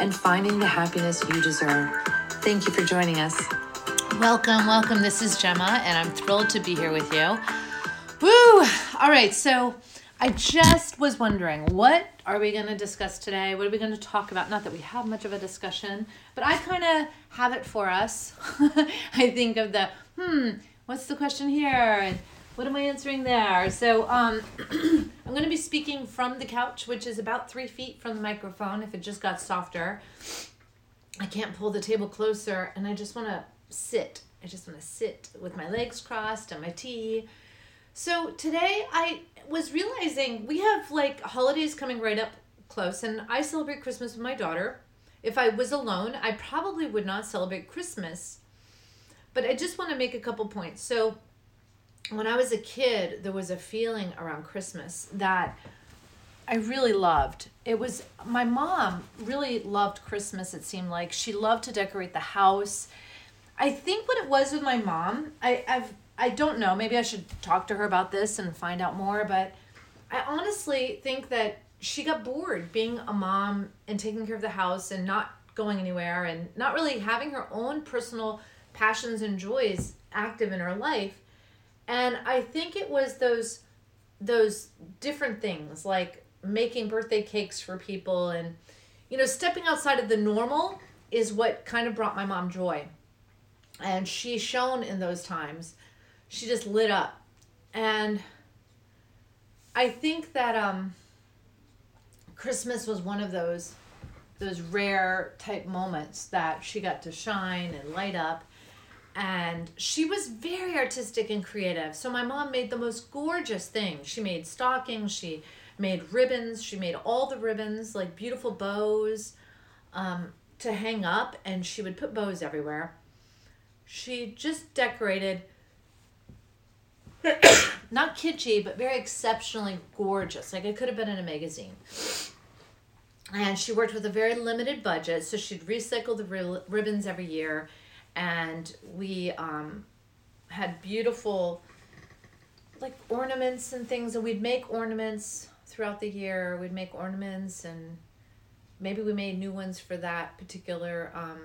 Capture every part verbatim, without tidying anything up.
and finding the happiness you deserve. Thank you for joining us. Welcome, welcome. This is Gemma, and I'm thrilled to be here with you. Woo! All right, so I just was wondering, what are we going to discuss today? What are we going to talk about? Not that we have much of a discussion, but I kind of have it for us. I think of the, hmm, what's the question here? And what am I answering there? So um, I'm going to be speaking from the couch, which is about three feet from the microphone. If it just got softer, I can't pull the table closer, and I just want to sit. I just want to sit with my legs crossed and my tea. So today I was realizing we have like holidays coming right up close, and I celebrate Christmas with my daughter. If I was alone, I probably would not celebrate Christmas, but I just want to make a couple points. So when I was a kid, there was a feeling around Christmas that I really loved. It was, my mom really loved Christmas, it seemed like. She loved to decorate the house. I think what it was with my mom, I, I've, I don't know, maybe I should talk to her about this and find out more, but I honestly think that she got bored being a mom and taking care of the house and not going anywhere and not really having her own personal passions and joys active in her life. And I think it was those those different things, like making birthday cakes for people and, you know, stepping outside of the normal is what kind of brought my mom joy. And she shone in those times. She just lit up. And I think that um, Christmas was one of those those rare type moments that she got to shine and light up. And she was very artistic and creative. So my mom made the most gorgeous things. She made stockings. She made ribbons. She made all the ribbons, like beautiful bows um, to hang up. And she would put bows everywhere. She just decorated, not kitschy, but very exceptionally gorgeous. Like it could have been in a magazine. And she worked with a very limited budget. So she'd recycle the rib- ribbons every year. And we um, had beautiful, like, ornaments and things. And we'd make ornaments throughout the year. We'd make ornaments, and maybe we made new ones for that particular um,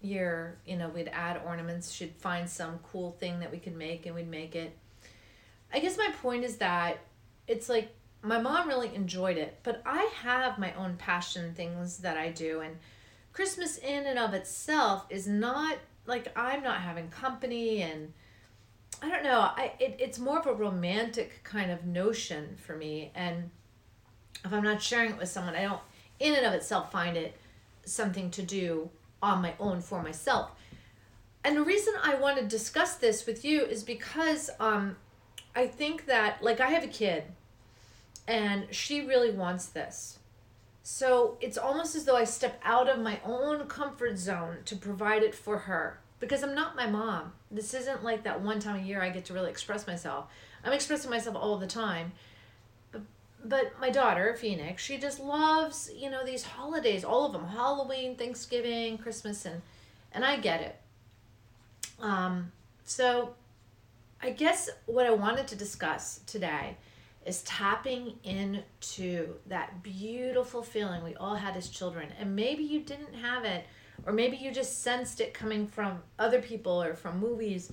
year. You know, we'd add ornaments. She'd find some cool thing that we could make, and we'd make it. I guess my point is that it's like my mom really enjoyed it. But I have my own passion things that I do. And Christmas in and of itself is not... like I'm not having company, and I don't know, I it, it's more of a romantic kind of notion for me, and if I'm not sharing it with someone, I don't in and of itself find it something to do on my own for myself. And the reason I want to discuss this with you is because um I think that, like, I have a kid and she really wants this. So it's almost as though I step out of my own comfort zone to provide it for her, because I'm not my mom. This isn't like that one time a year I get to really express myself. I'm expressing myself all the time. But, but my daughter, Phoenix, she just loves, you know, these holidays, all of them, Halloween, Thanksgiving, Christmas, and, and I get it. Um, so I guess what I wanted to discuss today is tapping into that beautiful feeling we all had as children. And maybe you didn't have it, or maybe you just sensed it coming from other people or from movies.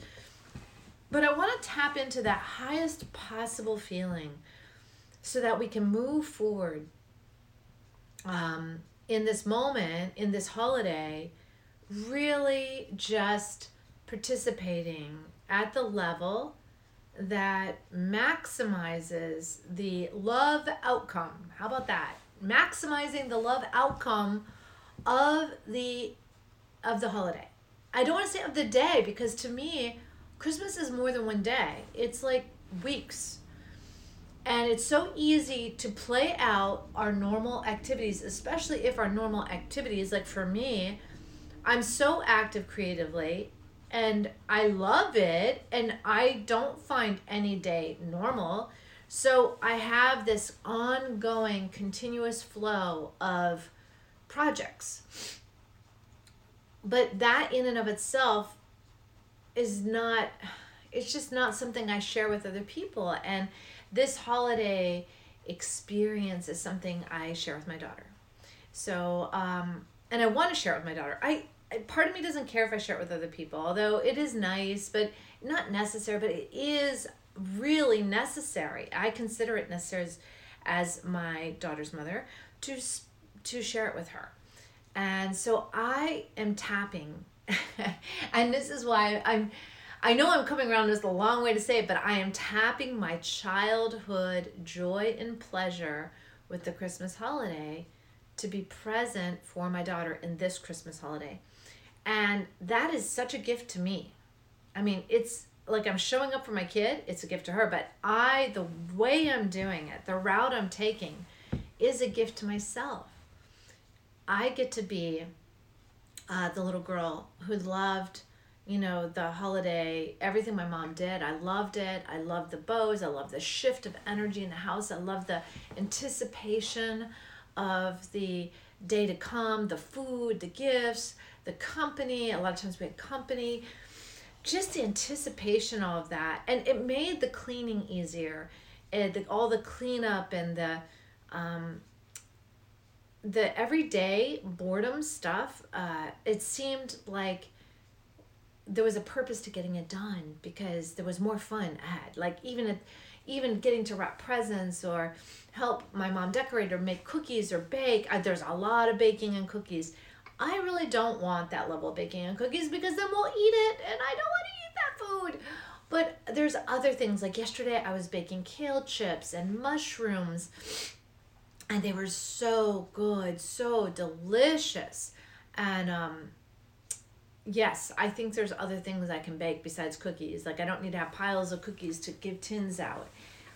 But I want to tap into that highest possible feeling so that we can move forward um, in this moment, in this holiday, really just participating at the level that maximizes the love outcome. How about that? Maximizing the love outcome of the of the holiday. I don't want to say of the day, because to me, Christmas is more than one day. It's like weeks. And it's so easy to play out our normal activities, especially if our normal activities, like for me, I'm so active creatively and I love it, and I don't find any day normal. So I have this ongoing, continuous flow of projects. But that in and of itself is not, it's just not something I share with other people. And this holiday experience is something I share with my daughter. So, um, and I want to share it with my daughter. I, part of me doesn't care if I share it with other people, although it is nice, but not necessary, but it is really necessary. I consider it necessary as, as my daughter's mother to, to share it with her. And so I am tapping, and this is why I'm, I know I'm coming around, it's a long way to say it, but I am tapping my childhood joy and pleasure with the Christmas holiday to be present for my daughter in this Christmas holiday. And that is such a gift to me. I mean, it's like I'm showing up for my kid, it's a gift to her, but I, the way I'm doing it, the route I'm taking is a gift to myself. I get to be uh, the little girl who loved, you know, the holiday, everything my mom did. I loved it. I loved the bows. I loved the shift of energy in the house. I loved the anticipation of the day to come, the food, the gifts, the company. A lot of times we had company. Just the anticipation, all of that. And it made the cleaning easier. It, the, all the cleanup and the um, the everyday boredom stuff, uh, it seemed like there was a purpose to getting it done because there was more fun ahead. Like even even getting to wrap presents or help my mom decorate or make cookies or bake. I, there's a lot of baking and cookies. I really don't want that level of baking and cookies because then we'll eat it and I don't want to eat that food. But there's other things. Like yesterday I was baking kale chips and mushrooms and they were so good, so delicious. And um, yes, I think there's other things I can bake besides cookies. Like I don't need to have piles of cookies to give tins out.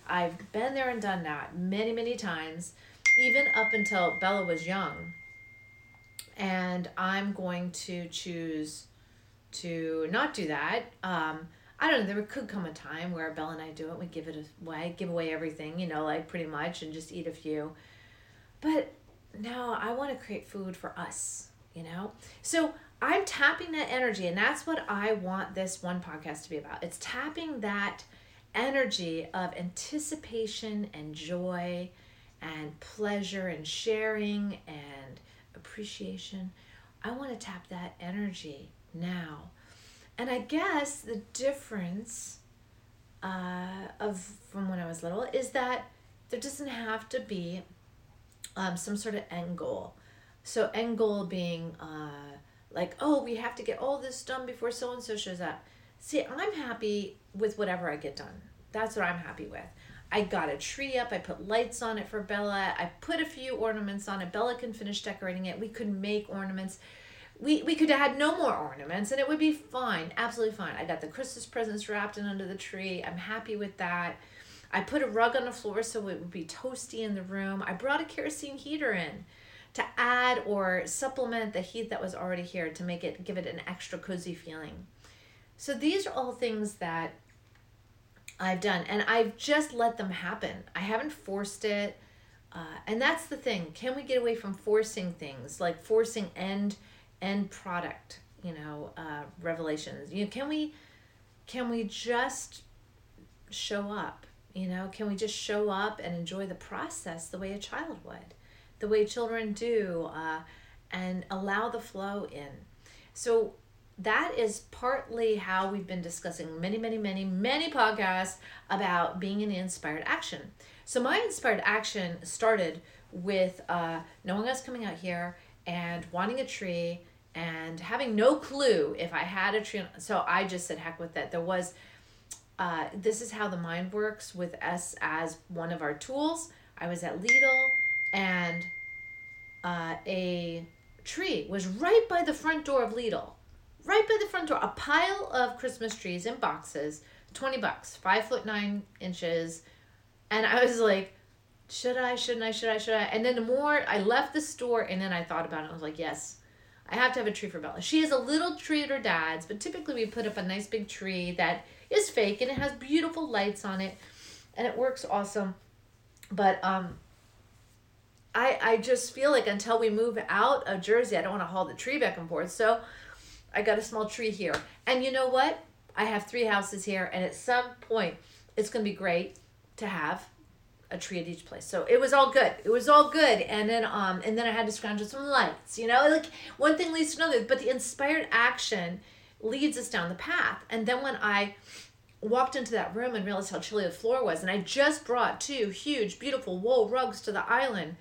I've been there and done that many, many times, even up until Bella was young. And I'm going to choose to not do that. Um, I don't know, there could come a time where Bella and I do it. We give it away, give away everything, you know, like pretty much, and just eat a few. But no, I want to create food for us, you know? So I'm tapping that energy, and that's what I want this one podcast to be about. It's tapping that energy of anticipation and joy and pleasure and sharing and appreciation. I want to tap that energy now. And I guess the difference uh, of from when I was little is that there doesn't have to be um, some sort of end goal. So end goal being uh, like, oh, we have to get all this done before so-and-so shows up. See, I'm happy with whatever I get done. That's what I'm happy with. I got a tree up. I put lights on it for Bella. I put a few ornaments on it. Bella can finish decorating it. We could make ornaments. We we could have had no more ornaments, and it would be fine, absolutely fine. I got the Christmas presents wrapped and under the tree. I'm happy with that. I put a rug on the floor so it would be toasty in the room. I brought a kerosene heater in to add or supplement the heat that was already here to make it, give it an extra cozy feeling. So these are all things that I've done, and I've just let them happen. I haven't forced it, uh, and that's the thing. Can we get away from forcing things, like forcing end end product, you know, uh, revelations? You know, can we can we just show up? You know, can we just show up and enjoy the process the way a child would, the way children do, uh, and allow the flow in? So that is partly how we've been discussing many, many, many, many podcasts about being in inspired action. So my inspired action started with uh, knowing I was coming out here and wanting a tree and having no clue if I had a tree. So I just said, heck with it. There was, uh, this is how the mind works with us as one of our tools. I was at Lidl and uh, a tree was right by the front door of Lidl. Right by the front door, a pile of Christmas trees in boxes, twenty bucks, five foot nine inches, And I was like, should I, shouldn't I, should I, should I? And then the more I left the store and then I thought about it, I was like, yes, I have to have a tree for Bella. She has a little tree at her dad's, but typically we put up a nice big tree that is fake and it has beautiful lights on it and it works awesome. But um, I I just feel like until we move out of Jersey, I don't want to haul the tree back and forth. So I got a small tree here. And you know what? I have three houses here, and at some point, it's going to be great to have a tree at each place. So it was all good. It was all good. And then um, and then I had to scrounge up some lights. You know, like one thing leads to another. But the inspired action leads us down the path. And then when I walked into that room and realized how chilly the floor was, and I just brought two huge, beautiful wool rugs to the island,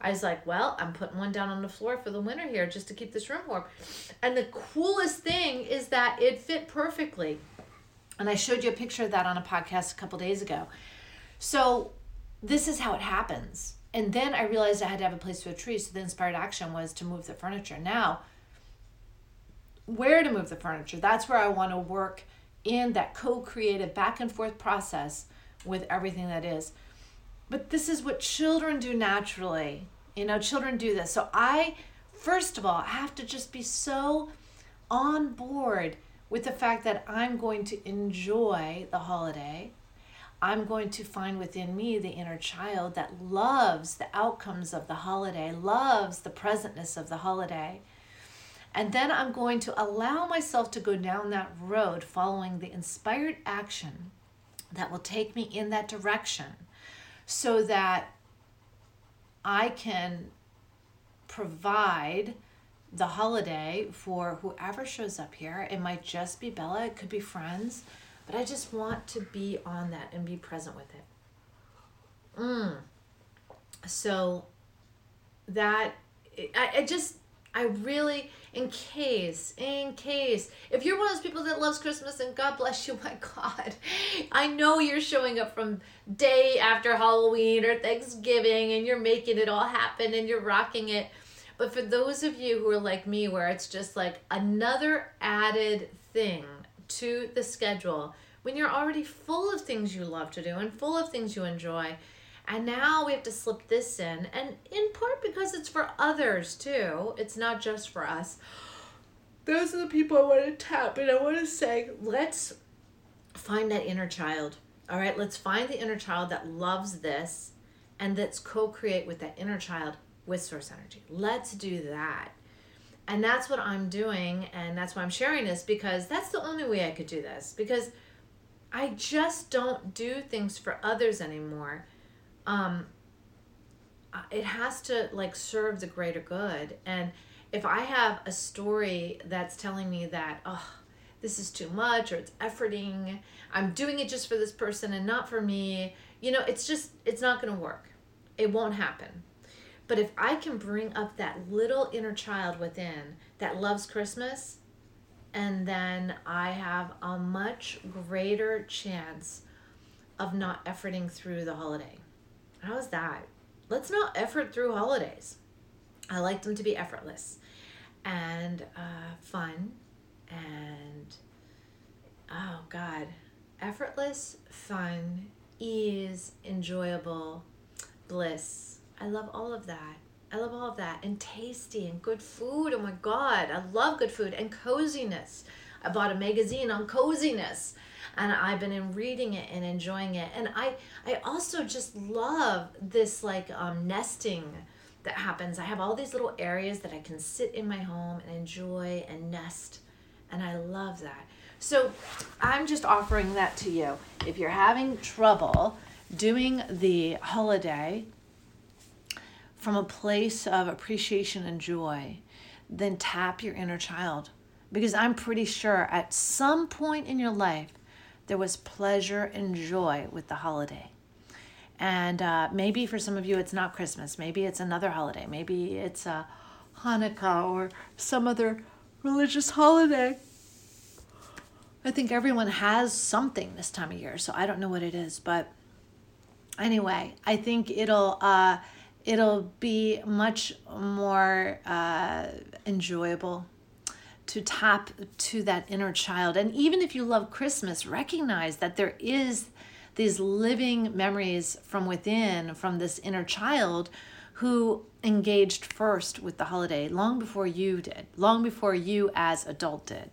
I was like, well, I'm putting one down on the floor for the winter here just to keep this room warm. And the coolest thing is that it fit perfectly. And I showed you a picture of that on a podcast a couple days ago. So this is how it happens. And then I realized I had to have a place for a tree. So the inspired action was to move the furniture. Now, where to move the furniture? That's where I want to work in that co-creative back and forth process with everything that is. But this is what children do naturally. You know, children do this. So I, first of all, have to just be so on board with the fact that I'm going to enjoy the holiday. I'm going to find within me the inner child that loves the outcomes of the holiday, loves the presentness of the holiday. And then I'm going to allow myself to go down that road following the inspired action that will take me in that direction, so that I can provide the holiday for whoever shows up here. It might just be Bella, it could be friends, but I just want to be on that and be present with it. Mm. So that, I, I just, I really, in case, in case, if you're one of those people that loves Christmas, and God bless you, my God, I know you're showing up from day after Halloween or Thanksgiving and you're making it all happen and you're rocking it. But for those of you who are like me, where it's just like another added thing to the schedule, when you're already full of things you love to do and full of things you enjoy, and now we have to slip this in, and in part because it's for others too. It's not just for us. Those are the people I want to tap, and I want to say, let's find that inner child. All right, let's find the inner child that loves this, and let's co-create with that inner child with Source Energy. Let's do that. And that's what I'm doing, and that's why I'm sharing this, because that's the only way I could do this, because I just don't do things for others anymore. Um, it has to like serve the greater good. And if I have a story that's telling me that, oh, this is too much, or it's efforting, I'm doing it just for this person and not for me, you know, it's just, it's not going to work. It won't happen. But if I can bring up that little inner child within that loves Christmas, and then I have a much greater chance of not efforting through the holiday. How's that? Let's not effort through holidays. I like them to be effortless and uh, fun and, oh God, effortless, fun, ease, enjoyable, bliss. I love all of that. I love all of that. And tasty and good food. Oh my God, I love good food and coziness. I bought a magazine on coziness. And I've been reading it and enjoying it. And I, I also just love this like um, nesting that happens. I have all these little areas that I can sit in my home and enjoy and nest. And I love that. So I'm just offering that to you. If you're having trouble doing the holiday from a place of appreciation and joy, then tap your inner child. Because I'm pretty sure at some point in your life, there was pleasure and joy with the holiday. And uh, maybe for some of you, it's not Christmas. Maybe it's another holiday. Maybe it's uh, Hanukkah or some other religious holiday. I think everyone has something this time of year, so I don't know what it is. But anyway, I think it'll uh, it'll be much more uh, enjoyable to tap to that inner child. And even if you love Christmas, recognize that there is these living memories from within, from this inner child who engaged first with the holiday long before you did, long before you as adult did.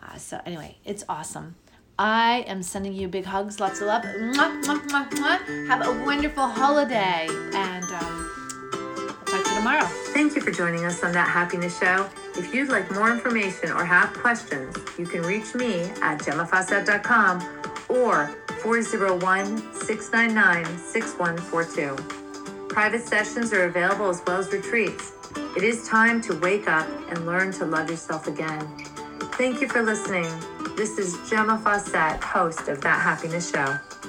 Uh, so anyway, it's awesome. I am sending you big hugs, lots of love. Mwah, mwah, mwah, mwah. Have a wonderful holiday, and um, I'll talk to you tomorrow. Thank you for joining us on That Happiness Show. If you'd like more information or have questions, you can reach me at gemma fassett dot com or four oh one, six nine nine, six one four two. Private sessions are available as well as retreats. It is time to wake up and learn to love yourself again. Thank you for listening. This is Gemma Fassett, host of That Happiness Show.